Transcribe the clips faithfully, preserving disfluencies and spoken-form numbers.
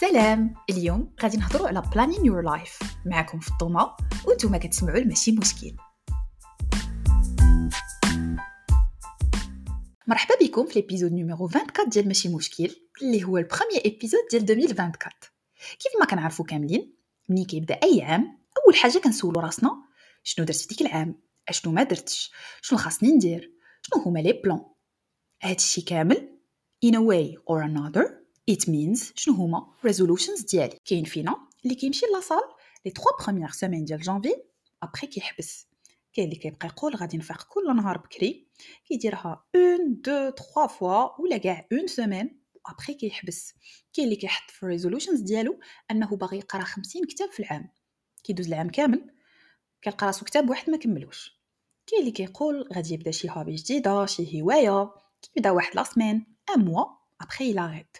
سلام. اليوم غادي نهضروا على Planning Your Life معكم في الطومة وانتوما كتسمعوا الماشي مشكل. مرحبا بكم في الابيزود نيميرو أربعة وعشرين ديال ماشي مشكل اللي هو البروميير ابيزود ديال ألفين وأربعة وعشرين. كيف ما كنعرفوا كاملين منين كيبدا اي عام اول حاجه كنسولوا راسنا شنو درت في ديك العام، اشنو ما درتش، شنو خاصني ندير، شنو هما لي بلان. هادشي كامل in a way or another it means شنو هما resolutions ديالي. كاين فينا اللي كيمشي لاصال لي ثلاثة بروميير سيمين ديال جانفي ابري كيحبس، كاين اللي كيبقى يقول غادي نفيق كل نهار بكري كيديرها واحد اثنين ثلاثة فوا ولا كاع اون سيمين ابري كيحبس. كاين اللي كيحط في resolutions ديالو انه باغي يقرا خمسين كتاب في العام، كيدوز العام كامل كيلقى راسو كتاب واحد ما كملوش. كاين اللي كيقول غادي يبدا شي هوبي جديده، شي هوايه، كيبدا واحد لا سيمين ان موا ابري يلاغيت.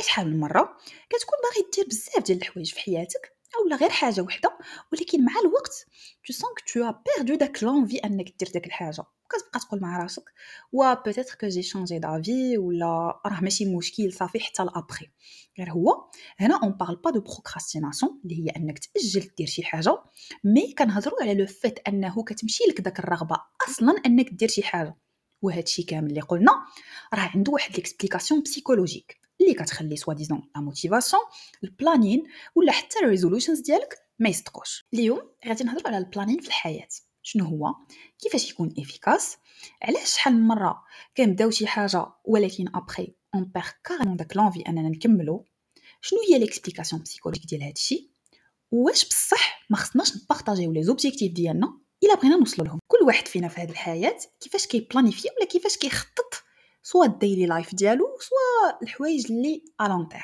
شحال من مره كتكون باغي دير بزاف ديال الحوايج في حياتك اولا غير حاجه وحده، ولكن مع الوقت tu sens que tu as perdu داك لونفي انك دير داك الحاجه، وكتبقى تقول مع راسك وا peut-être que j'ai changé d'avis ولا راه ماشي مشكل صافي حتى لابري. غير هو هنا on parle pas de procrastination اللي هي انك تاجل دير شي حاجه، مي كنهضروا على لو فيت انه كتمشي لك داك الرغبه اصلا انك دير شي حاجه. وهذا الشيء كامل اللي قلنا راه عنده واحد ليكسبليكاسيون بسيكولوجيك اللي كتخلي سوا ديزون لا موتيفاسيون البلانين ولا حتى الريزولوشنز ديالك ما يصدقوش. اليوم غادي نهضروا على البلانين في الحياه، شنو هو، كيفاش يكون افيكاس، علاش شحال من مره كنبداو شي حاجه ولكن ابري اون بير كارمون داك لونفي اننا نكملو، شنو هي ليكسبليكاسيون بسيكولوجيك ديال هادشي، واش بصح ما خصناش نبارطاجيو لي زوبجيكتيف ديالنا الا بغينا نوصلوا لهم. كل واحد فينا في هاد الحياه كيفاش كيبلانيفي ولا كيفاش كيخطط سوا الديلي لايف ديالو سوا الحوايج اللي ا لون تيرم،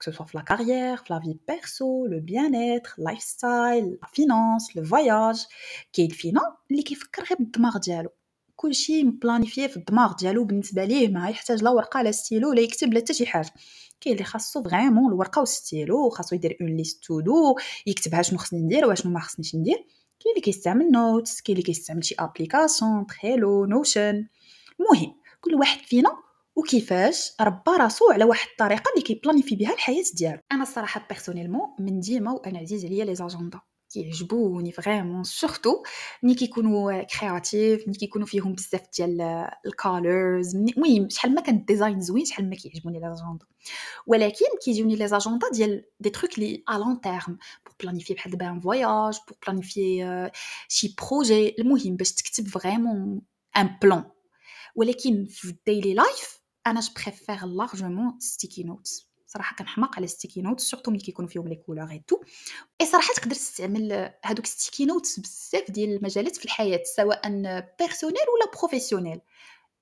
كسوا في لا كارير، في لا في بيرسو، لو بيان اتر، لايف ستايل، لا فينانس، لو فواياج. كاين فينا اللي كيفكر غير بالدماغ ديالو، كلشي مبلانيفيه في الدماغ ديالو، بالنسبه ليه ما يحتاج لا ورقه لا ستيلو لا يكتب لا حتى شي حاجه. كاين اللي خاصو فريمون الورقه والستيلو، خاصو يدير اون ليست تو دو يكتبها شنو خصني ندير واشنو ما خصنيش ندير. كاين اللي كيستعمل نوتس، كاين اللي كيستعمل شي ابليكاسيون تريلو نوشن. المهم كل واحد فينا وكيفاش ربى راسو على واحد الطريقه اللي كيبلانيفي بها الحياه ديالو. انا الصراحه بيرسونيلمون من ديما وانا عزيز عليا لي زاجوندا كيعجبوني فريمون، سورتو ملي كيكونوا كرياتيف، ملي كيكونوا فيهم بزاف ديال الكالرز. المهم شحال ما كانت ديزاين زوين شحال ما كيعجبوني لي زاجوندا، ولكن كيجوني لي زاجوندا ديال دي تروك لي ا لون تيرم بور بلانيفي بحال دابا ان فواياج، بور بلانيفي شي بروجي. المهم باش تكتب فريمون ان بلان، ولكن في الديلي لايف انا جو بريفير لارجومون ستيكي نوتس. صراحه كنحماق على ستيكي نوتس سورتو ملي كيكونوا فيهم لي كولور اي تو. اي صراحه تقدر تستعمل هذوك ستيكي نوتس بزاف ديال المجالات في الحياه سواء بيرسونيل ولا بروفيسيونيل.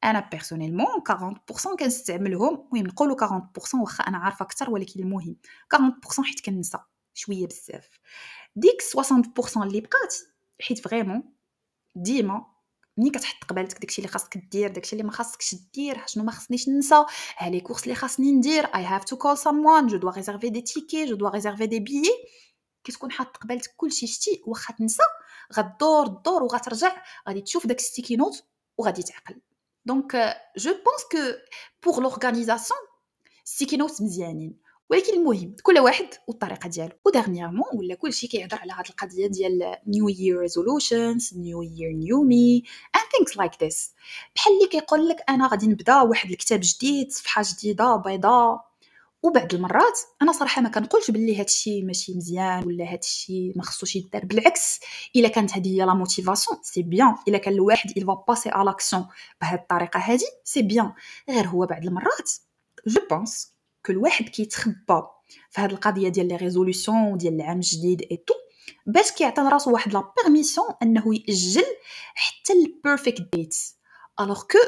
انا بيرسونيلمون أربعين بالمية كنستعملهم، المهم نقولوا أربعين بالمية واخا انا عارفه اكثر، ولكن المهم أربعين بالمية حيت كننسى شويه بزاف. ديك ستين بالمية اللي بقات حيت فريمون ديما ملي كتحط قبالتك داكشي اللي خاصك دير، داكشي اللي ما خاصكش دير، شنو ما خصنيش ننسى، ها لي كورس اللي خاصني ندير، اي هاف تو كول ساموان، جو دو ريزيرفي دي تيكي، جو دو ريزيرفي دي بيي. كتكون حاط قبالتك كلشي شتي واخا تنسى غدور الدور وغترجع غادي تشوف داك ستيكي نوت وغادي تعقل. دونك جو بونس كو بور لورغانيزاسيون ستيكي نوت مزيانين، ولكن المهم كل واحد والطريقه ديالو. ودارنيامون ولا كلشي كيهضر على هاد القضيه ديال نيو يير ريزولوشنز، نيو يير نيو مي اند ثينكس لايك ذس، بحال اللي كيقول لك انا غادي نبدا واحد الكتاب جديد، صفحه جديده بيضاء. وبعد المرات انا صراحه ما كنقولش باللي هادشي ماشي مزيان ولا هادشي ما خصوش يدار، بالعكس الا كانت هذه هي لا موتيفاسيون سي بيان، الا كان الواحد il va passer à l'action بهاد الطريقه هادي سي بيان. غير هو بعد المرات جو بونس الواحد كيتخبى في هذه القضيه ديال لي ريزولوسيون ديال العام الجديد اي تو باش كيعطي لراسو واحد لا بيرميسيون انه ياجل حتى البيرفكت ديت، الوغ كو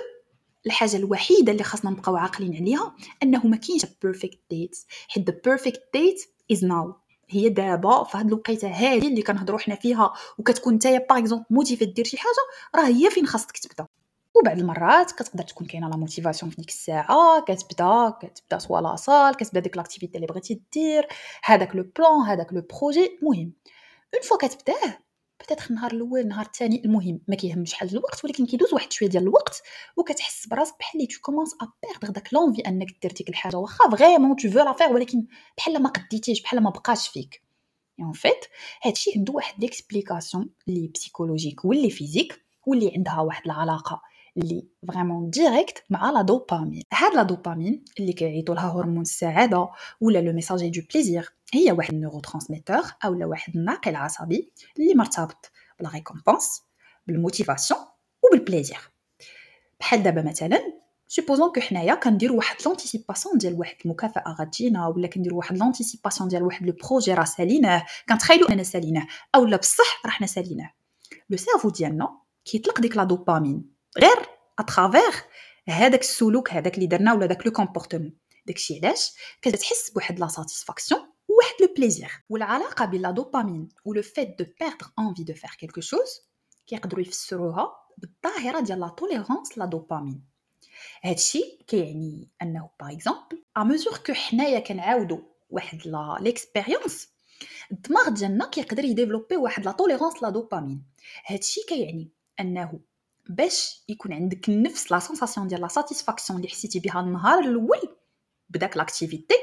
الحاجه الوحيده اللي خاصنا نبقاو عاقلين عليها انه ما كاينش بيرفكت ديت، حيت ذا بيرفكت ديت از ناو، هي دابا في هذه الوقيته هذه اللي كنهضروا حنا فيها وكتكون نتايا باغ اكزومبل موتيفي دير شي حاجه راه هي فين خاصك تبدا. وبعد المرات كتقدر تكون كاينه لا موتيفاسيون في ديك الساعه، كتبدا كتبدا سوا لاصال، كتبدا ديك لاكتيفيتي اللي بغيتي دير، هذاك لو بلان، هذاك لو بروجي. المهم اون فوا كتبداه بتاتخ النهار الاول النهار الثاني المهم ما كيهمش شحال الوقت، ولكن كيدوز واحد شويه ديال الوقت وكتحس براسك بحال لي تو كومونس ا بيردر داك لونفي انك دير ديك الحاجه واخا فريمون تو فو لا فير، ولكن بحال ما قديتيش بحال ما بقاش فيك. اون فيت هادشي عنده واحد ليكسبليكاسيون لي بسيكولوجيك واللي فيزيك واللي عندها واحد العلاقه اللي فريمون ديريكت مع لا دوبامين. هاد لا دوبامين اللي كيعيطوا لها هرمون السعاده ولا لو ميساجي دو بليزير، هي واحد النيوروترانسميتور اولا واحد الناقل عصبي اللي مرتبط بلا ريكومبونس بالموتيفاسيون وبالبليزير. بحال دابا مثلا سوبوزون كو حنايا كنديروا واحد لونتيسيباسيون ديال واحد المكافاه غتجينا، ولا كنديروا واحد لونتيسيباسيون ديال واحد لو بروجي راه ساليناه، كنتخيلوا انا ساليناه اولا بصح راه حنا ساليناه. لو سيرفو ديالنا كيطلق ديك لا دوبامين غير اترافير هذاك السلوك هذاك اللي درنا ولا داك لو كومبورتمون. داكشي علاش كتحس بواحد لا ساتيسفاكسيون وواحد لو بليزير. والعلاقه بين لا دوبامين ولو فيت دو بيردر انفي دو فير كيلكو شوز كيقدروا يفسروها بالظاهره ديال لا توليرونس لا دوبامين. هادشي كيعني انه باغ اكزومبل ا ميزور كو حنايا كنعاودوا واحد لا ليكسبيريونس الدماغ ديالنا كيقدر يديفلوبي واحد لا توليرونس لا دوبامين. هادشي كيعني انه باش يكون عندك نفس لا سونساسيون ديال لا ساتيسفاكسيون اللي حسيتي بها النهار الاول بداك لاكتيفيتي،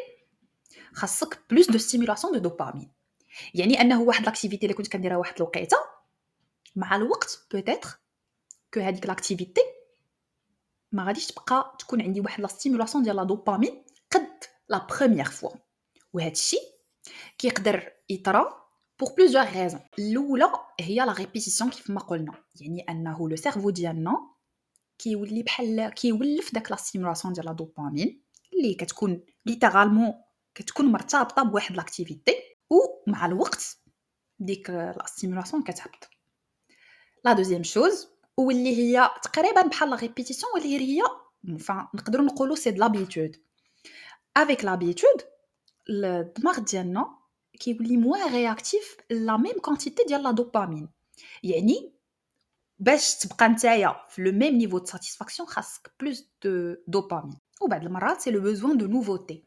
خاصك بلوس دو ستيمولاسيون دو دوبامين. يعني انه واحد لاكتيفيتي اللي كنت كنديرها واحد الوقيته مع الوقت بوتيتر كو هذيك لاكتيفيتي ما غاديش تبقى تكون عندي واحد لا ستيمولاسيون ديال لا دوبامين قد لا بروميير فوا. وهذا الشيء كيقدر يطرا pour plusieurs raisons. الاولى هي لا ريبيتيسيون كيفما قلنا، يعني انه لو سيرفو ديالنا كيولي بحال كيولف داك لا ستيمولاسيون ديال لا دوبامين اللي كتكون ليترالمون كتكون مرتبطه بواحد لاكتيفيتي، ومع الوقت ديك لا ستيمولاسيون كتهبط. لا دوزيام شوز واللي هي تقريبا بحال لا ريبيتيسيون واللي هي نقدروا نقولوا سي د لابيتود. افيك لابيتود الدماغ ديالنا كيولي موان رياكتيف لا ميم كونتيتي ديال لا دوبامين. يعني باش تبقى نتايا في لو ميم نيفو دو ساتيسفاكسيون خاصك بلوس دو دوبامين. وبعض المرات سي لو بوزوان دو نوفوتي،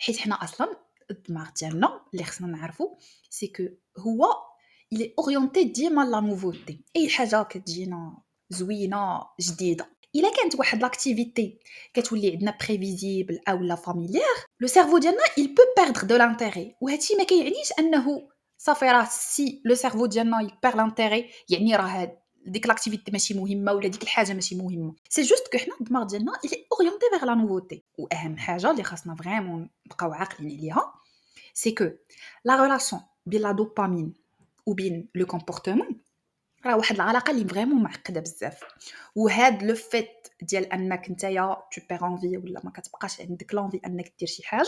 حيت حنا اصلا الدماغ ديالنا اللي خصنا نعرفو سي كو هو اي اورينتي ديما لا نوفوتي، اي حاجه كتجينا زوينه جديده. الا كانت واحد لاكتيفيتي كتولي عندنا بريفيزيبل اولا فاميليير، لو سيرفو ديالنا il peut perdre de l'intérêt. وهادشي ما كيعنيش انه صافي راه سي لو سيرفو ديالنا il perd l'intérêt يعني راه ديك لاكتيفيتي ماشي مهمه ولا ديك الحاجه ماشي مهمه. سي جوست كو حنا الدماغ ديالنا il est orienté vers la nouveauté. واهم حاجه اللي خاصنا فريمون نبقاو عاقلين عليها سي كو لا ريلاسيون بين لا دوبامين وبين لو كومبورتمون راه واحد العلاقه اللي فريمون معقده بزاف. وهاد لو فيت ديال انك نتايا تو بير انفي ولا ما كتبقاش عندك لونفي انك دير شي حاجه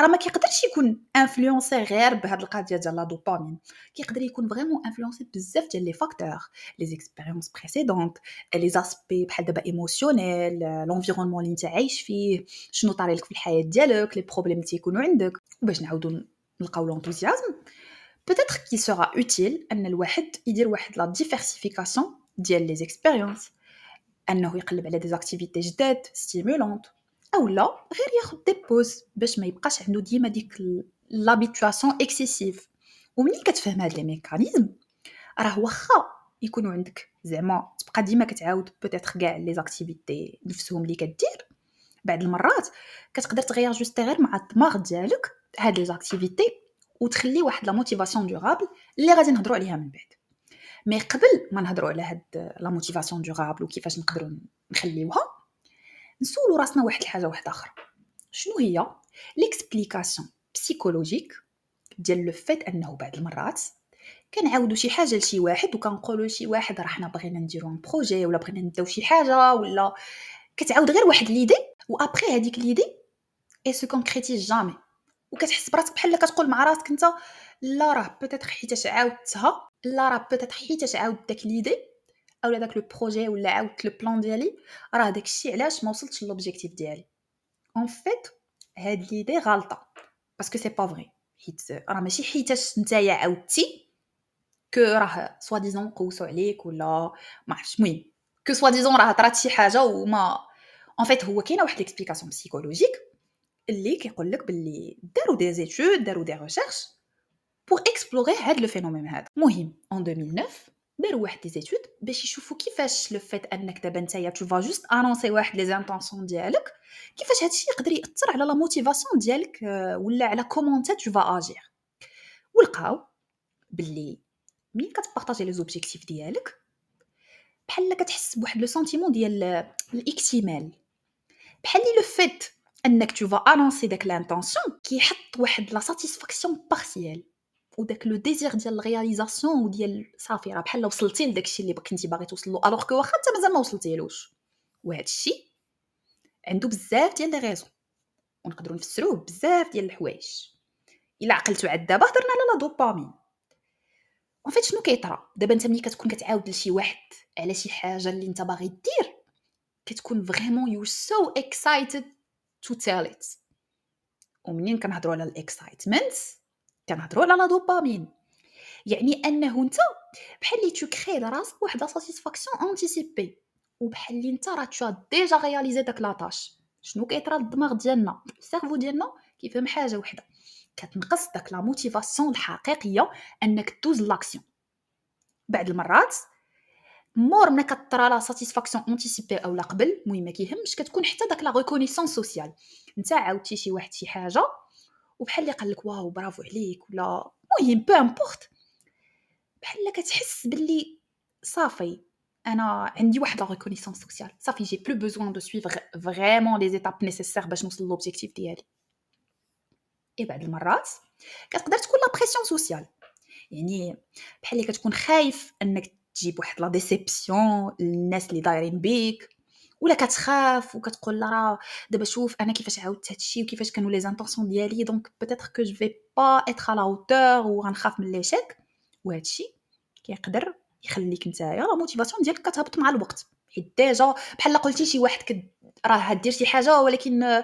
راه ما كيقدرش يكون انفلونسي غير بهاد القضيه ديال لا دوبامين. كيقدر يكون فريمون انفلونسي بزاف ديال لي فاكتور لي زيكسبيريونس بريسيدونت لي زاسبي بحال دابا ايموشنيل لونفيرونمون اللي نتعايش فيه شنو طريقك في الحياه ديالك لي بروبليم تيكونوا عندك. وباش نعاودو نلقاو لونتوزيازم peut-être qu'il sera utile ان الواحد يدير واحد لا ديفيرسيفيكاسيون ديال لي زيكسبيريونس، انه يقلب على دي اكتيفيتي جداد ستيمولونت او لا غير ياخذ دي بوز باش ما يبقاش عنده ديما ديك لابيتواسيون اكسيسيف. ومنين كتفهم هاد لي ميكانيزم راه واخا يكونوا عندك زعما تبقى ديما كتعاود peut-être كاع لي اكتيفيتي نفسهم اللي كدير، بعض المرات كتقدر تغير جوست غير مع الدماغ ديالك هاد لي اكتيفيتي وتخلي واحد لا موتيفاسيون دورابل اللي غادي نهضروا عليها من بعد. مي قبل ما نهضروا على هاد لا موتيفاسيون دورابل وكيفاش نقدروا نخليوها نسولوا راسنا واحد الحاجه واحده اخرى، شنو هي ليكسبليكاسيون بسيكولوجيك ديال لو فيت انه بعض المرات كنعاودوا شي حاجه لشي واحد وكنقولوا شي واحد راه حنا بغينا نديروا ان بروجي ولا بغينا نديروا شي حاجه ولا كتعاود غير واحد ليدي وابري هذيك ليدي اي سو كونكريتيز جامي. وكتحس براسك بحال كتقول مع راسك انت لا راه بوتيتر حيت عاودتها، لا راه بوتيتر حيت عاود داك ليدي اولا داك لو بروجي ولا عاودت لو بلان ديالي راه داكشي علاش ما وصلتش للوبجيكتيف ديالي. اون فيت هاد ليدي غلطه باسكو سي با فري، حيت راه ماشي حيت نتايا عاودتي كو راه سوا ديزون قوسوا عليك ولا ما عرفتش. المهم كو سوا ديزون راه طرات شي حاجه وما اون فيت هو كاينه واحد ليكسبليكاسيون بسيكولوجيك اللي كيقول لك باللي داروا دي زيتود داروا دي ريشيرش pour explorer هذا الفينومين هذا. مهم en deux mille neuf داروا واحد دي زيتود باش يشوفوا كيفاش لو فات انك دابا نتايا tu vas juste annoncer واحد لي زانتونسيون ديالك كيفاش هذا الشيء يقدر ياثر على لا موتيفاسيون ديالك ولا على comment tu vas agir. ولقاو باللي ملي كتبارطاجي لي زوبجيكتيف ديالك بحال كتحس بواحد لو سنتيمون ديال الاكتمال، بحال لو فات انك tu vas annoncer داك لانتونسيون كيحط واحد لا ساتيسفاكسيون بارسيال وداك لو ديزير ديال الرياليزاسيون وديال صافي راه بحال وصلتي لداك الشيء اللي كنتي باغي توصل له الوغ كو واخا حتى مازال ما وصلتيلوش. وهذا الشيء عنده بزاف ديال لي ريزون ونقدروا نفسروه بزاف ديال الحوايج. الا عقلتوا عاد دابا هضرنا على لا دوبامين. اون فيت شنو كيطرا دابا انت ملي كتكون كتعاود لشي واحد على شي حاجه اللي انت باغي دير كتكون فريمون يو سو اكسايتد تو تيل ات. ومنين كنهضروا على الاكسايتمنت كنهضروا على لا دوبامين، يعني انه انت بحال اللي تو كري لراسك واحد لا ساتيسفاكسيون انتيسيبي وبحال اللي انت راه تو ديجا رياليزي داك لاطاش. شنو كيطرا للدماغ ديالنا؟ السيرفو ديالنا كيفهم حاجه وحده، كتنقص داك لا موتيفاسيون الحقيقيه انك دوز لاكسيون. بعد المرات مور ملي كترا لا ساتيسفاكسيون انتيسيبي اولا قبل المهم ما كيهمش كتكون حتى داك لا ريكونيسونس سوسيال. انت عاودتي شي واحد شي حاجه وبحال اللي قال لك واو برافو عليك ولا المهم بو امبورط، بحال كتحس باللي صافي انا عندي واحد لا ريكونيسونس سوسيال صافي جي بلو بوزوان دو سويفر فريمون لي زيتاب نيسيسير باش نوصل لوبجيكتيف ديالي. اي بعد المرات كتقدر تكون لا بريسيون سوسيال، يعني بحال اللي كتكون خايف انك تجيب واحد لا ديسيبسيون للناس اللي دايرين بيك ولا كتخاف وكتقول راه دابا شوف انا كيفاش عاودت هادشي وكيفاش كانوا لي زانطونسيون ديالي دونك بيتيتر كو جو في با اتر ا لا هوتور وغنخاف من ليشيك. وهادشي كيقدر يخليك نتايا لا موتيفاسيون ديالك كتهبط مع الوقت، حيت ديجا بحال قلتي شي واحد راه هادير شي حاجه ولكن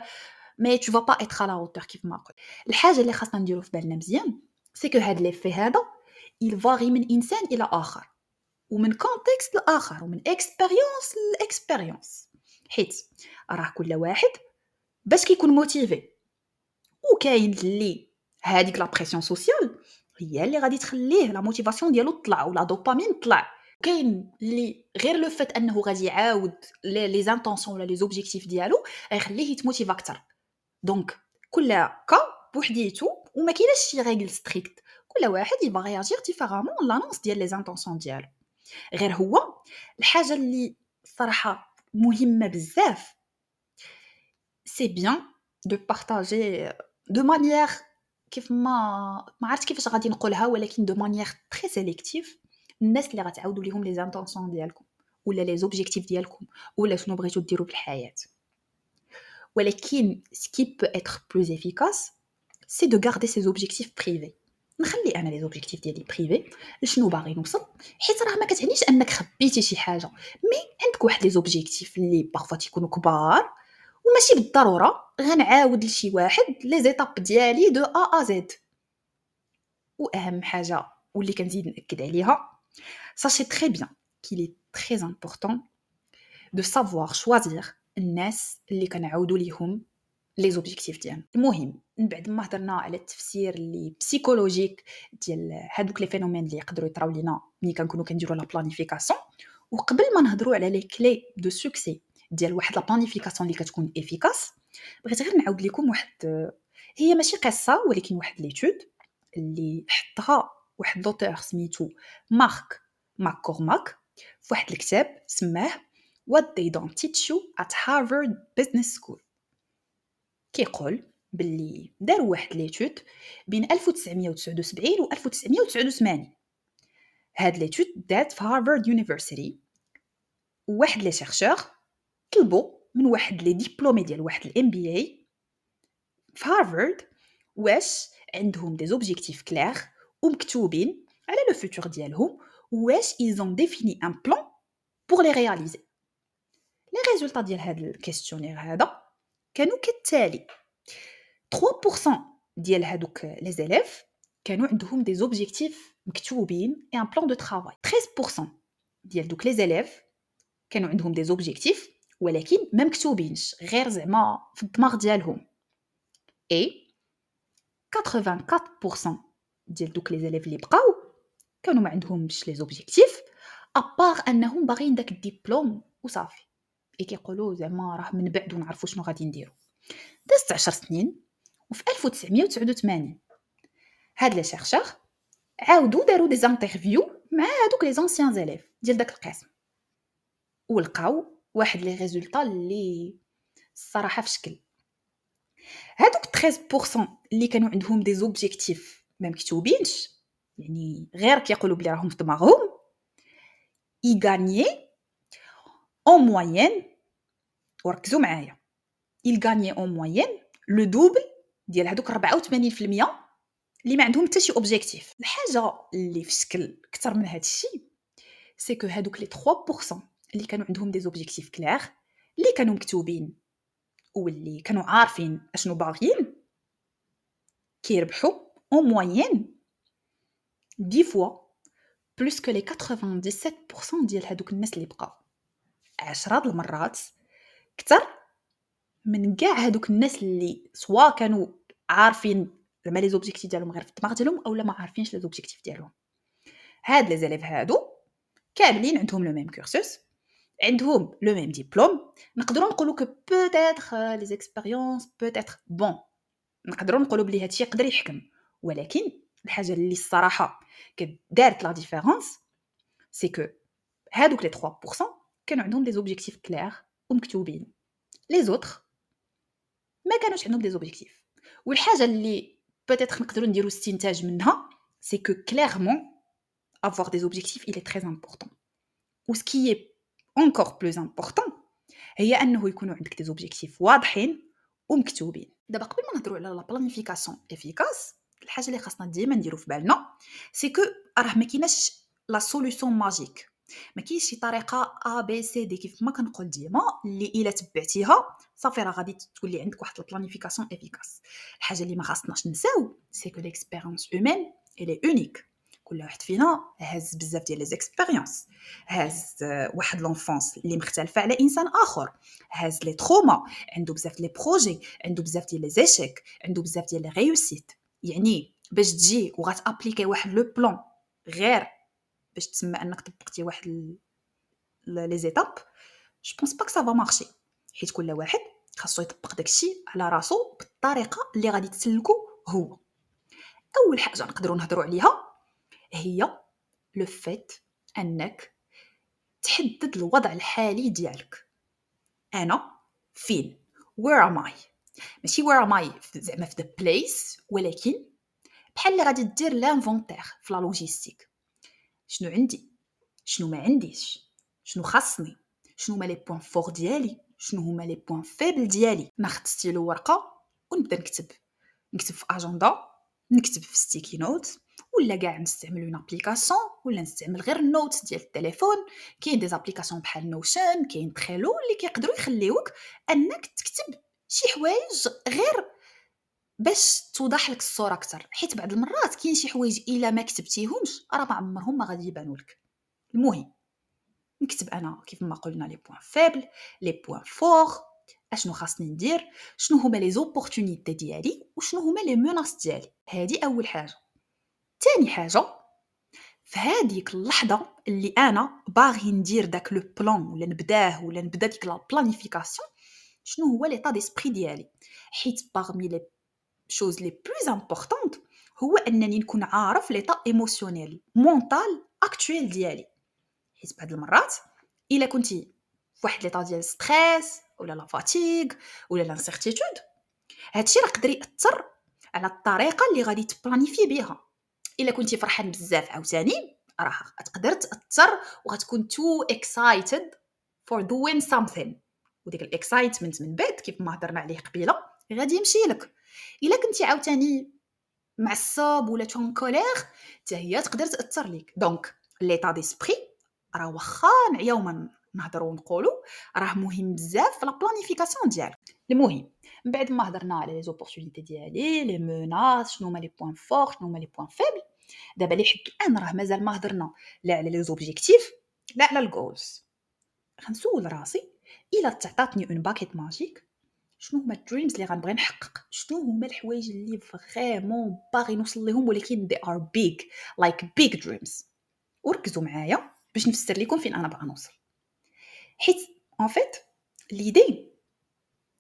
مي تو فا با اتر ا لا هوتور. كيف ما قلت الحاجه اللي خاصنا نديرو في بالنا مزيان سي كو هاد لي في هذا il varie من انسان الى اخر ومن كونتكست لاخر ومن اكسبيريونس لاكسبيريونس، حيت راه كل واحد باش كيكون موتيفي وكاين اللي هذيك لا بريسيون سوسيال هي اللي غادي تخليه لا موتيفاسيون ديالو تطلع ولا دوبامين تطلع، كاين اللي غير لو فات انه غادي يعاود لي زانطونسيون ولا لي زوبجيكتيف ديالو غيخليه يتموتيف اكثر. دونك كل كا بوحديتو وما كايناش شي ريغل ستريكت، كل واحد يبغي ياجير ديفيرامون لانونس ديال لي زانطونسيون ديالو. غير هو الحاجه اللي صراحه مهمه بزاف سي بيان دو بارطاجي دو مانيير كيف ما ما عرفت كيفاش غادي نقولها ولكن دو مانيير تري سيليكتيف الناس اللي غتعاودوا ليهم لي زانطونسيون ديالكم ولا لي زوبجيكتيف ديالكم ولا شنو بغيتو ديروا بالحياه. ولكن سكي بو اتر بلوز افيكاس سي دو غاردي سي زوبجيكتيف بريفي، نخلي انا لي زوبجيكتيف ديالي بريفي لشنو باغي نوصل، حيت راه ما كتعنيش انك خبيتي شي حاجه مي عندك واحد لي زوبجيكتيف اللي باغفوا تيكونوا كبار وماشي بالضروره غنعاود لشي واحد لي زيتاب ديالي دو ا ا زد. واهم حاجه واللي كنزيد ناكد عليها ساشي تري بيان كيلي تري امبورطون دو سافوار شوازير الناس اللي كنعاودوا ليهم لي زوبجيكتيف ديالنا. المهم من بعد ما هضرنا على التفسير اللي بسيكولوجيك ديال هادوك لي فينومين اللي يقدروا يطراو لينا ملي كنكونوا كنديروا لا بلانيفيكاسيون، وقبل ما نهضروا على لي كلي دو سوكسي ديال واحد لا بلانيفيكاسيون اللي كتكون افيكاس، بغيت غير نعاود لكم واحد هي ماشي قصه ولكن واحد ليتود اللي حطها واحد دوتور سميتو مارك ماكورماك في واحد الكتاب سماه What They Don't Teach You at Harvard Business School. كيقول باللي داروا واحد ليتود بين ألف وتسعمية وتسعة وسبعين و ألف وتسعمية وتسعة وثمانين. هاد ليتود دات في هارفارد يونيفرسيتي وواحد لي شيرشور طلبوا من واحد لي ديبلومي ديال واحد الام بي اي في هارفارد واش عندهم دي زوبجيكتيف كلير ومكتوبين على لو فيتور ديالهم واش ايزون ديفيني ان بلان بور لي رياليزي. لي ريزولطا ديال هاد الكيستيونير هذا كانوا كالتالي ثلاثة بالمية ديال هادوك لي زيليف كانوا عندهم دي زوبجيكتيف مكتوبين اي ان بلان دو ترافاي، ثلاثة عشر بالمية ديال دوك لي زيليف كانوا عندهم دي زوبجيكتيف ولكن ما مكتوبينش غير زعما في الدماغ ديالهم، اي ثمانية وأربعين بالمية ديال دوك لي زيليف اللي بقاو كانوا ما عندهمش لي زوبجيكتيف ابار انهم باغيين داك الدبلوم وصافي، اي كيقولوا زعما راه من بعد ونعرفوا شنو غادي نديروا. دازت عشر سنين وفي ألف وتسعمية وتسعة وثمانين هاد لي شيرشور عاودوا داروا دي زانترفيو مع هادوك لي زانسيان زيليف ديال داك القسم، ولقاو واحد لي ريزولطا اللي الصراحه في شكل هادوك تلتاش بالمية اللي كانوا عندهم دي زوبجيكتيف ما مكتوبينش، يعني غير كيقولوا بلي راهم في دماغهم، يغاني اون موين، وركزوا معايا، يغاني اون موين لو دوبل ديال هادوك أربعة وثمانين بالمية اللي ما عندهم حتى شي اوبجيكتيف. الحاجه اللي في شكل اكثر من هاد الشيء سي كو هادوك لي تلاتة بالمية اللي كانوا عندهم دي زوبجيكتيف كلير اللي كانوا مكتوبين واللي كانوا عارفين اشنو باغيين، كيربحوا اون موين دي فوا بلوس كو لي سبعة وتسعين بالمية ديال هادوك الناس اللي بقاو، عشرة د المرات اكثر من كاع هادوك الناس اللي سوا كانوا عارفين زعما لي زوبجيكتيف ديالهم غير في الدماغ ديالهم اولا ما عارفينش لي زوبجيكتيف ديالهم. هاد لي زاليف هادو كاملين عندهم لو ميم كورسوس، عندهم لو ميم ديبلوم، نقدروا نقولوا كو بوتيتر لي زيكسبيريونس بوتيتر بون، نقدروا نقولوا بلي هادشي يقدر يحكم، ولكن الحاجه اللي الصراحه كدارت لا ديفيرونس سي كو هادوك لي تلاتة بالمية كانوا عندهم دي زوبجيكتيف كلير ومكتوبين، لي زوتر ما كانوش عندهم دي زوبجيكتيف. والحاجه اللي بوتيتر نقدروا نديروا استنتاج منها سي كو كليرمون avoir des objectifs il est très important. و ce qui est encore plus important هي انه يكونوا عندك دي زوبجيكتيف واضحين ومكتوبين. دابا قبل ما نهضروا على لا بلانيفيكاسيون افيكاس، الحاجه اللي خاصنا ديما نديرو في بالنا سي كو راه ما كايناش لا سوليوشن ماجيك، ما كاينش شي طريقه ا بي سي دي كيف ما كنقول ديما اللي الا تبعتيها صافي راه غادي تولي عندك واحد البلانيفيكاسيون افيكاس. الحاجه اللي ما خاصناش نساو سي كو ليكسبيريونس هومين الي اونيك، كل واحد فينا هاز بزاف ديال لي زيكسبيريونس، هاز واحد لونفونس اللي مختلفه على انسان اخر، هاز لي تروما، عنده بزاف لي بروجي، عنده بزاف ديال لي زيشيك، عنده بزاف ديال لي ريوسيت. يعني باش تجي وغتابليكي واحد لو بلان غير باش تسمى انك طبقتي واحد لي زيتاب، جو بونس با كو سافا مارشي، حيت كل واحد خاصو يطبق داكشي على راسو بالطريقه اللي غادي تسلكو هو. اول حاجه نقدروا نهضروا عليها هي لو فيت انك تحدد الوضع الحالي ديالك، انا فين، وير ام اي، ماشي وير ام اي زعما في ذا بليس، ولكن بحال اللي غادي دير لانفونتير في لا لوجيستيك، شنو عندي، شنو ما عنديش، شنو خاصني، شنو هما لي بوين فور ديالي، شنو هما لي بوين فيبل ديالي. ناخذ ستيلو ورقه ونبدا نكتب، نكتب في اجندا، نكتب في ستيكي نوت، ولا كاع نستعمل اون ابليكاسيون، ولا نستعمل غير النوت ديال التليفون. كاين دي ابليكاسيون بحال نوشن، كاين تريلو اللي كيقدروا يخليوك انك تكتب شي حوايج غير باش توضح لك الصوره اكثر، حيت بعض المرات كاين شي حوايج الا ما كتبتيهمش راه ما عمرهم ما غادي يبانوا لك. المهم نكتب انا كيف ما قلنا لي بوين فيبل، لي بوين فور، اشنو خاصني ندير، شنو هما لي زوبورتونيتي ديالي، وشنو هما لي موناس ديالي. هذه اول حاجه. تاني حاجه، في هذيك اللحظه اللي انا باغي ندير داك لو بلان ولا نبداه ولا نبدا ديك لا بلانيفيكاسيون، شنو هو ليطا ديسبري ديالي، حيت باغمي لي شوز لي بلوز امبورطونط هو انني نكون عارف ليطا ايموسيونيل مونطال اكطويل ديالي. حيت بعض المرات الا كنتي فواحد ليطا ديال ستريس ولا لا فاتيغ ولا لانسيرتيتود، هادشي راه يقدر ياثر على الطريقه اللي غادي تبلانيفي بها. الا كنتي فرحان بزاف عاوتاني راه تقدر تاثر وغتكون تو اكسايتد فور دوين سامثين، وديك الاكسايتمنت من بعد كيف ما هضرنا عليه قبيله غادي يمشي لك. الا كنتي عاوتاني معصب ولا تون كولير حتى هي تقدر تاثر ليك. دونك ليطا ديسبري راه واخا يوما نهضروا ونقولوا راه مهم بزاف في لا بلانيفيكاسيون ديالك. المهم من بعد ما هضرنا على لي زوبورتونيتي ديالي، لي موناس، شنو هما لي بوين فور، شنو هما لي بوين فيبل، دابا لي حيت الان راه مازال ما هضرنا لا على لي زوبجيكتيف لا على الجولز، غنسول راسي الا تعطاتني اون باكيت ماجيك شنو هما الدريمز اللي غنبغي نحقق، شنو هما الحوايج اللي فريمون باغي نوصل لهم ولكن they are big like big dreams. وركزوا معايا باش نفسر لكم فين انا باغا نوصل، حيت ان فيت ليدي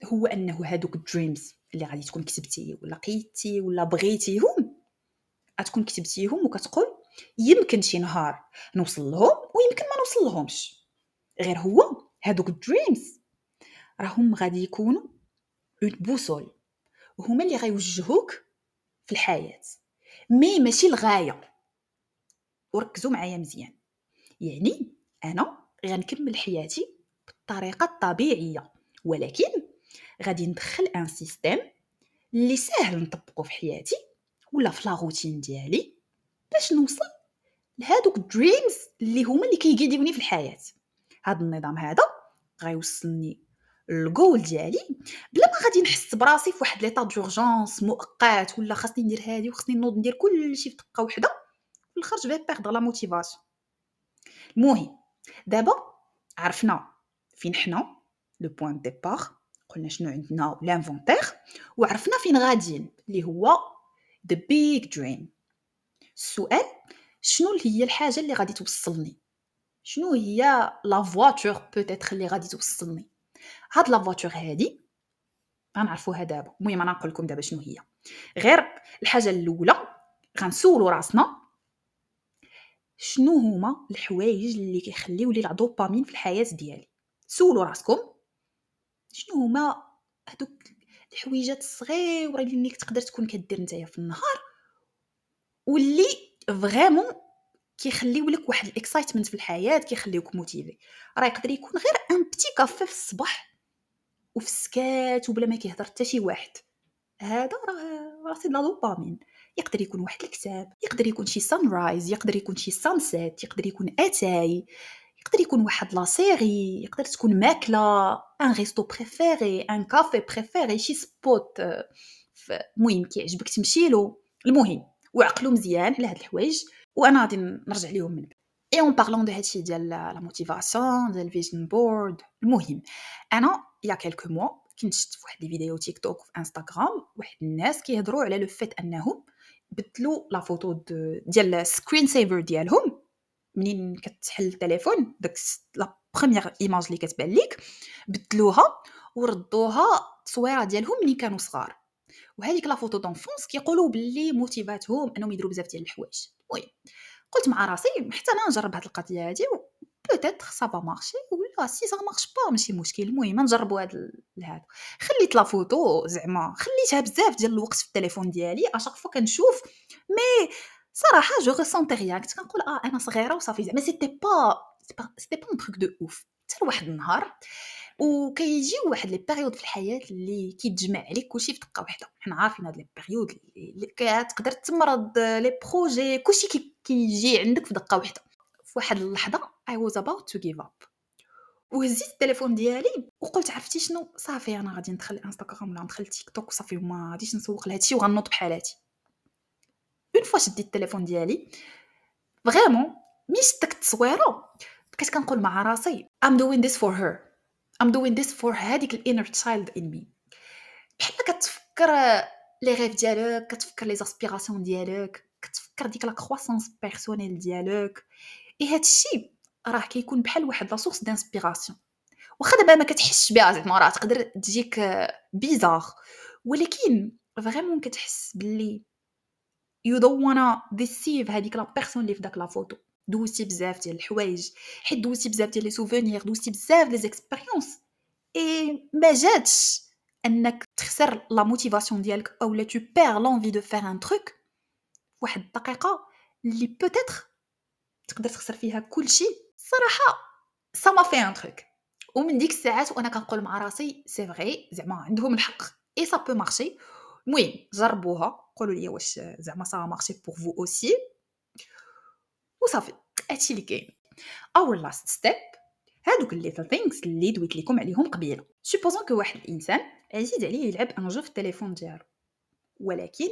هو انه هادوك الدريمز اللي غادي تكون كتبتي ولا قيتي ولا بغيتيهم غتكون كتبتيهم وكتقول يمكن شي نهار نوصل لهم ويمكن ما نوصل لهمش، غير هو هادوك الدريمز راهم غادي يكونوا اون بوصول هما اللي غيوجهوك في الحياه، مي ماشي الغايه. وركزوا معايا مزيان، يعني انا غنكمل حياتي بالطريقه الطبيعيه ولكن غادي ندخل ان سيستيم اللي ساهل نطبقه في حياتي ولا في لا روتين ديالي باش نوصل لهادوك دريمز اللي هما اللي كيقيدوني في الحياه. هذا النظام هذا غيوصلني الجول ديالي بلا ما غادي نحس براسي في واحد ليطا دورجونس مؤقت ولا خاصني ندير هادي وخاصني نوض ندير كلشي في دقه وحده في الاخر جو بي بيردغ لا موتيفاسيون. المهم دابا عرفنا فين حنا لو بوين ديبار، قلنا شنو عندنا لانفونتير وعرفنا فين غاديين اللي هو ذا بيج دريم. السؤال شنو اللي هي الحاجه اللي غادي توصلني، شنو هي لا فواتور بوتيتر اللي غادي توصلني. هاد لا فواتور هادي غنعرفوها دابا، المهم انا نقول لكم دابا شنو هي. غير الحاجه الاولى غنسولوا راسنا شنو هما الحوايج اللي كيخليو لي الدوبامين في الحياه ديالي. سولوا راسكم شنو هما هذوك الحويجات الصغيره اللي نيك تقدر تكون كدير نتايا في النهار واللي فريمون كيخليو لك واحد الاكسايتمنت في الحياه، كيخليوك موتيفي. راه يقدر يكون غير ان بتي كافي في الصباح وفي السكات وبلا ما كيهضر حتى شي واحد، هذا راه راه سي لا دوبامين. يقدر يكون واحد الكتاب، يقدر يكون شي سان رايز، يقدر يكون شي سانسيت، يقدر يكون اتاي، يقدر يكون واحد لا سيري، يقدر تكون ماكله، ان ريستو بريفيري، ان كافي بريفيري، شي سبوت المهم كيعجبك تمشي له. المهم وعقلوا مزيان على هاد الحوايج وانا غادي نرجع ليهم من بعد. اي اون بارلون دو هادشي ديال لا موتيفاسيون ديال الفيجن بورد، المهم انا يا كالكو موا كنت شفت في واحد الفيديو تيك توك وفي انستغرام واحد الناس كيهضروا على لو فيت انهم بدلوا لا فوتو ديال السكرين سيفر ديالهم منين كتحل التليفون، داك لا بروميير ايماج اللي كتبان ليك بدلوها وردوها التصويره ديالهم ملي كانوا صغار، وهذيك لا فوتو دونفونس كيقولوا باللي موتيفاتهم انهم يديروا بزاف ديال الحوايج. وي قلت مع راسي حتى انا نجرب هاد القضيه هادي بوتيتر سافا مارشي ولا سي سا مارش با ماشي مشكل، المهم نجربوا هاد هذا. خليت لا فوتو زعما خليتها بزاف ديال الوقت في التليفون ديالي اشاك فوا كنشوف، مي صراحه جو ريسونتي ريا، كنت كنقول اه انا صغيره وصافي زعما سيتي با سيتي با ان تروك دو اوف. حتى لواحد النهار وكيجي واحد لي بيريود في الحياه اللي كيتجمع عليك كلشي في دقه واحده، حنا عارفين هاد لي بيريود اللي كتقدر تمرض لي بروجي كلشي كيجي عندك في دقه واحده. في واحد اللحظه اي واز اباوت تو جيف اب وهزيت التليفون ديالي وقلت عرفتي شنو صافي انا غادي ندخل انستغرام ولا ندخل تيك توك وصافي وما غاديش نسوق لهادشي وغنوض بحالاتي. اون فوا شديت التليفون ديالي فريمون ملي شدت التصويره بقيت كنقول مع راسي I'm doing this for her, I'm doing this for هذيك الانر تشايلد ان مي. بحال كتفكر لي غيف ديالك، كتفكر لي زاسبيراسيون ديالك، كتفكر ديك لا كروسونس بيرسونيل ديالك. اي هادشي راه كيكون بحال واحد لا سورس دانسبيراسيون، واخا دابا ما كتحسش بها زعما راه تقدر تجيك بيزار ولكن فريمون كتحس بلي you don't wanna deceive هذيك لا بيرسون اللي في داك لا فوتو. دوزتي بزاف ديال الحوايج حيت دوزتي بزاف ديال لي سوفونير، دوزتي بزاف لي زيكسبيريونس، اي ما جاتش انك تخسر لا موتيفاسيون ديالك اولا تو بير لونفي دو فير ان تروك واحد الدقيقه اللي بوتيتر تقدر تخسر فيها كلشي. صراحه سا ما في ان تروك، ومن ديك الساعات وانا كنقول مع راسي سي فري زعما عندهم الحق اي سا بو مارشي. المهم جربوها قولوا لي واش زعما سا مارشي بور فو اوسي وصافي. هادشي اللي كاين. اور لاست ستيب هادوك الليتل ثينكس اللي دويت لكم عليهم قبيله. سوبوزون كو واحد الانسان عزيز عليه يلعب ان جو في التليفون ديالو ولكن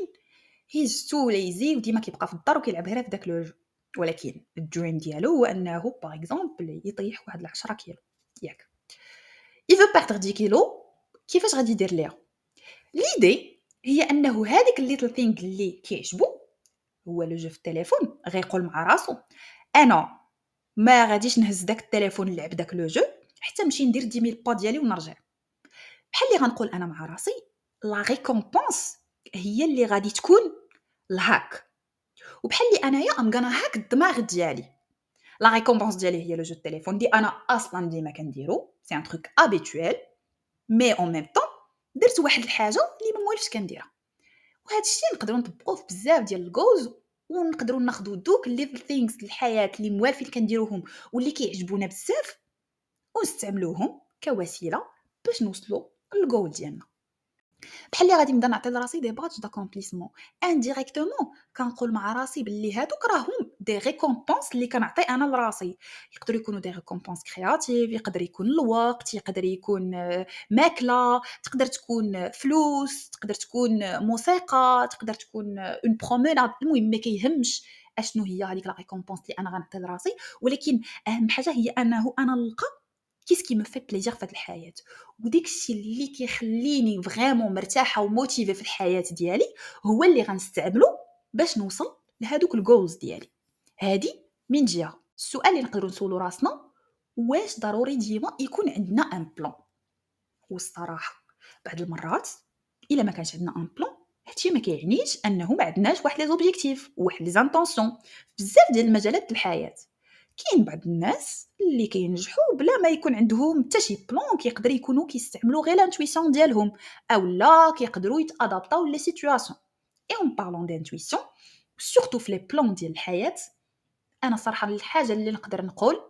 هيز تو ليزي وديما كيبقى في الدار وكيلعب غير في داك لو جو، ولكن الدريم ديالو هو انه باغ اكزومبل يطيح واحد العشرة كيلو ياك، اي فو باردر دي كيلو كيفاش غادي يدير ليها ليدي هي انه هذيك الليتل ثينك اللي كيعجبو هو لو جو في التليفون غيقول مع راسو انا ما غاديش نهز داك التليفون نلعب داك لو جو حتى نمشي ندير ديميل با ديالي ونرجع. بحال اللي غنقول انا مع راسي لا ريكومبونس هي اللي غادي تكون الهاك، وبحال اللي انايا ام غانا هاك الدماغ ديالي لا ريكومبونس ديالي هي لو جو التليفون دي انا اصلا ديما كنديرو سي ان تروك ابيتويل مي اون ميم طون درت واحد الحاجه اللي ما موالفش كنديرها. وهذا الشيء نقدروا نطبقوه في بزاف ديال الجولز ونقدروا ناخذوا دوك ليفل ثينكس الحياه اللي موالفين كنديروهم واللي كيعجبونا بزاف ونستعملوهم كوسيله باش نوصلوا للجول ديالنا. بحال اللي غادي نبدا نعطي لراسي دي باتش داكومبليسمون انديريكتومون كنقول مع راسي باللي هادوك راهم دي ريكومبونس اللي كنعطي انا لراسي، يقدروا يكونوا دي ريكومبونس كرياتيف، يقدر يكون الوقت، يقدر يكون ماكله، تقدر تكون فلوس، تقدر تكون موسيقى، تقدر تكون اون بروموناد. المهم ما كيهمش اشنو هي هذيك لا ريكومبونس اللي انا غنعطي لراسي، ولكن اهم حاجه هي انه انا نلقى كيس كي مفات بليجير في الحياه وديك الشيء اللي كيخليني فريمون مرتاحه وموتيفي في الحياه ديالي هو اللي غنستعمله باش نوصل لهذوك الجولز ديالي. هادي من جهه. السؤال اللي نقدروا نسولو راسنا واش ضروري ديما يكون عندنا ان بلان؟ والصراحه بعض المرات الا ما كانش عندنا ان بلان هادشي ما كيعنيش انه ما عندناش واحد لي زوبجيكتيف واحد لي زانطونسيون بزاف ديال المجالات الحياه. كاين بعض الناس اللي كينجحوا بلا ما يكون عندهم حتى شي بلان، كيقدر يكونوا كيستعملوا غير الانتويسيون ديالهم او لا كيقدروا يتادابطاو لي سيتوياسيون. اي اون بارلون دانتويسيون سورتو في لي بلان ديال الحياه، انا صراحه الحاجه اللي نقدر نقول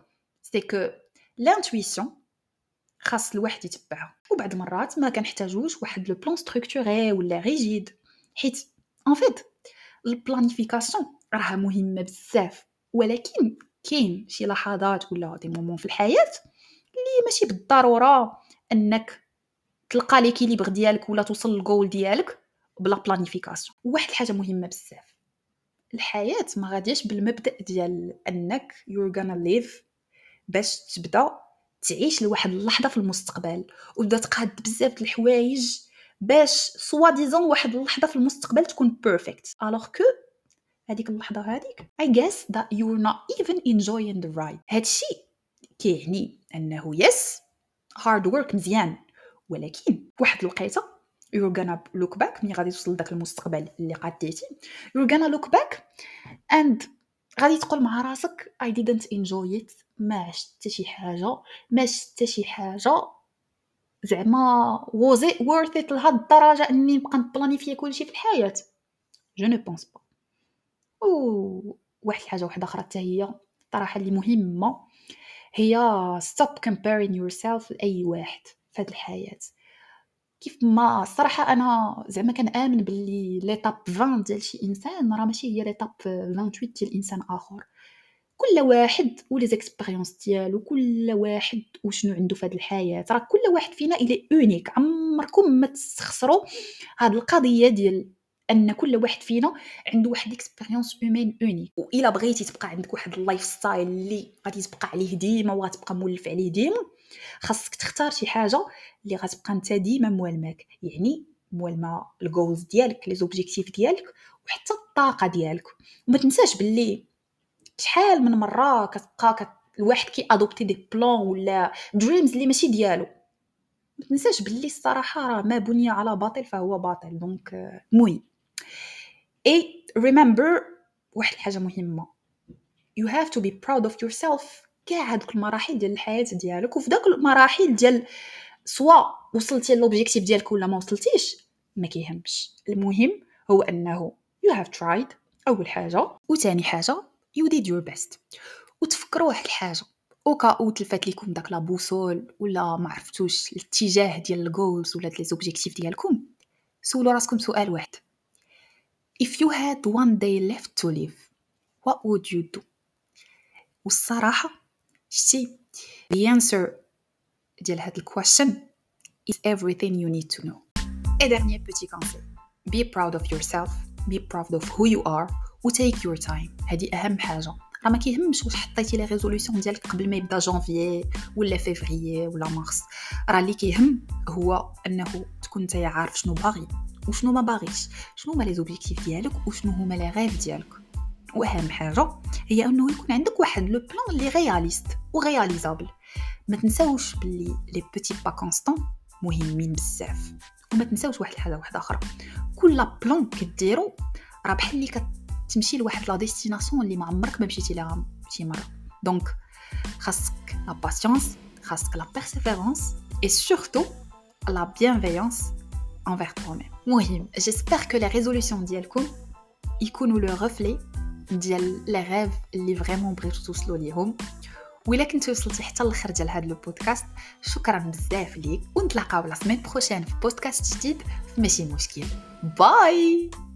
سي كو لانتويسيون خاص الواحد يتبعها، وبعض مرات ما كنحتاجوش واحد لو بلان ستركتوري ولا ريجيد، حيت ان فيت البلانيفيكاسيون راها مهمه بزاف، ولكن كاين شي لحظات ولا دي مومون في الحياه اللي ماشي بالضروره انك تلقى ليكيليبر ديالك ولا توصل للجول ديالك بلا بلانيفيكاسيون. واحد الحاجه مهمه بزاف، الحياه ما غاديش بالمبدا ديال انك يور غانا ليف باش تبدا تعيش لواحد اللحظه في المستقبل وتبدا تقاد بزاف د الحوايج باش سوا ديزون واحد اللحظه في المستقبل تكون بيرفكت، alors que هذيك اللحظه هذيك I guess that you're not even enjoying the ride. هادشي كيعني انه يس hard work مزيان، ولكن واحد الوقيته you're gonna look back، ملي غادي توصل لذاك المستقبل اللي قديتي you're gonna look back and غادي تقول مع راسك I didn't enjoy it، ما عشت حتى شي حاجه، ما شفت حتى شي حاجه زعما was it worth it لهاد الدرجه اني نبقى نبلانيفي كلشي في الحياه. je ne pense pas. وواحد الحاجه واحده اخرى حتى هي صراحه اللي مهمه هي stop comparing yourself لاي واحد في هذه الحياه. كيف ما الصراحه انا زعما كنآمن باللي ليتاب عشرين ديال شي انسان راه ماشي هي ليتاب ثمانية وعشرين ديال انسان اخر، كل واحد ولي زيكسبيريونس ديالو، كل واحد وشنو عنده في هذه الحياه، راه كل واحد فينا الي اونيك. عمركم ما تستخسروا هذه القضيه ديال ان كل واحد فينا عنده واحد اكسبيريونس هومين اونيك، والا بغيتي تبقى عندك واحد اللايف ستايل اللي غادي تبقى عليه ديما وغتبقى مولف عليه ديما، خاصك تختار شي حاجه اللي غتبقى انت ديما موالماك، يعني موالمه الجولز ديالك، لي زوبجيكتيف ديالك، وحتى الطاقه ديالك. وما تنساش باللي شحال من مره كتبقى كت... الواحد كي ادوبتي دي بلان ولا دريمز اللي ماشي ديالو. ما تنساش باللي الصراحه راه ما بني على باطل فهو باطل، دونك المهم اي ريمبر واحد الحاجه مهمه you have to be proud of yourself كاع هذوك المراحل ديال الحياه ديالك، وفي داك المراحل ديال سوا وصلتي للوبجيكتيف ديالك ولا ما وصلتيش ما كيهمش، المهم هو انه you have tried اول حاجه، وثاني حاجه you did your best. وتفكروا واحد الحاجه اوكا او تلفات لكم داك لا بوصول ولا ما عرفتوش الاتجاه ديال الجولز ولا لي زوبجيكتيف ديالكم، سولوا راسكم سؤال واحد: If you had one day left to live, what would you do? والصراحة شتي the answer ديال هاد question is everything you need to know. Et dernier petit conseil: be proud of yourself, be proud of who you are, and take your time. هادي أهم حاجة. راه ما كيهمش واش حطيتي لي ريزوليوشن ديالك قبل ما يبدا جانفيي ولا فيفريي ولا مارس، راه اللي كيهم هو انه تكون انت عارف شنو باغي وشنو ما باغيش، شنو هما لي زوبجيكتيف ديالك وشنو هما لي غاف ديالك. واهم حاجه هي انه يكون عندك واحد لو بلان لي رياليست ورياليزابل. ما تنساوش بلي لي بيتي با كونستون مهمين بزاف. وما تنساوش واحد الحاجه واحده اخرى، كل بلان كديرو راه بحال اللي كتمشي لواحد لا ديستيناسيون اللي ما عمرك ما مشيتي لها شي مره. دونك خاصك لا باسيونس، خاصك لا بيرسيفيرونس et surtout la bienveillance envers toi-même. مهم. J'espère que les résolutions ديالكم يكونوا لو ريفلي ديال لي غاف اللي فريمون بغيتو توصلوا ليهم. وإلا كنتي وصلتي حتى الاخر ديال هذا البودكاست، شكرا بزاف ليك، ونتلاقاو لا سيمين بروشين في بودكاست جديد في ماشي مشكل. باي.